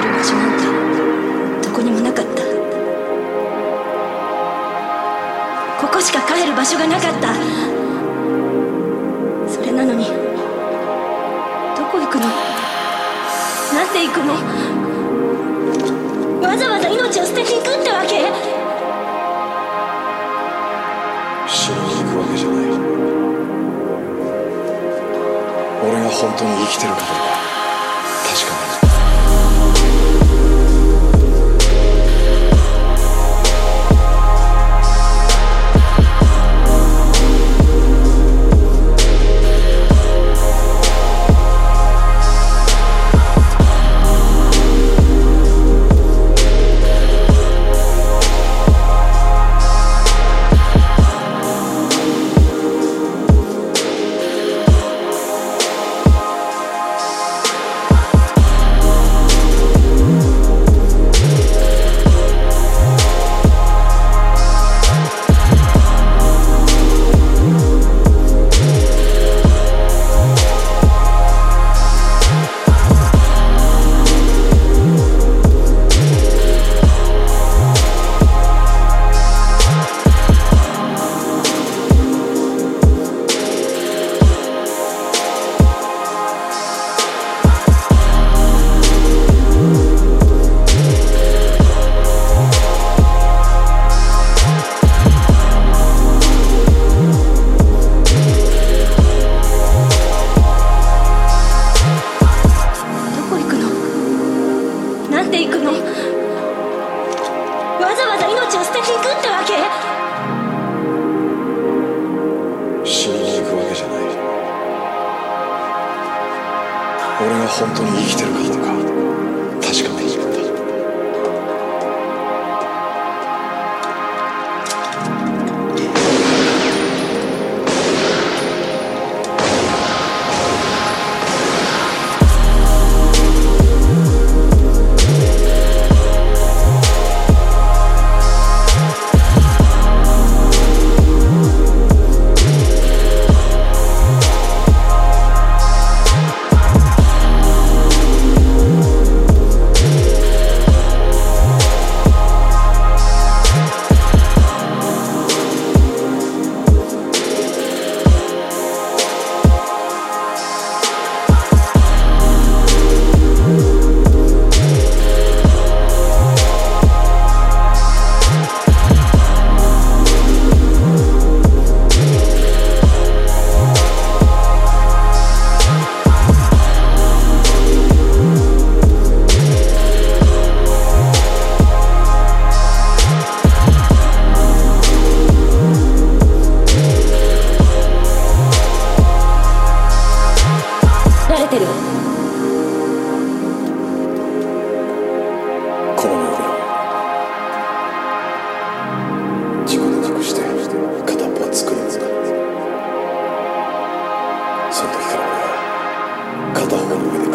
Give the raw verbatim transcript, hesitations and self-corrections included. ある場所なんかどこにもなかった。ここしか帰る場所がなかった。それなのにどこ行くの、なぜ行くの、わざわざ命を捨てていくってわけ。死にに行くわけじゃない。俺が本当に生きてることだ。片方の上で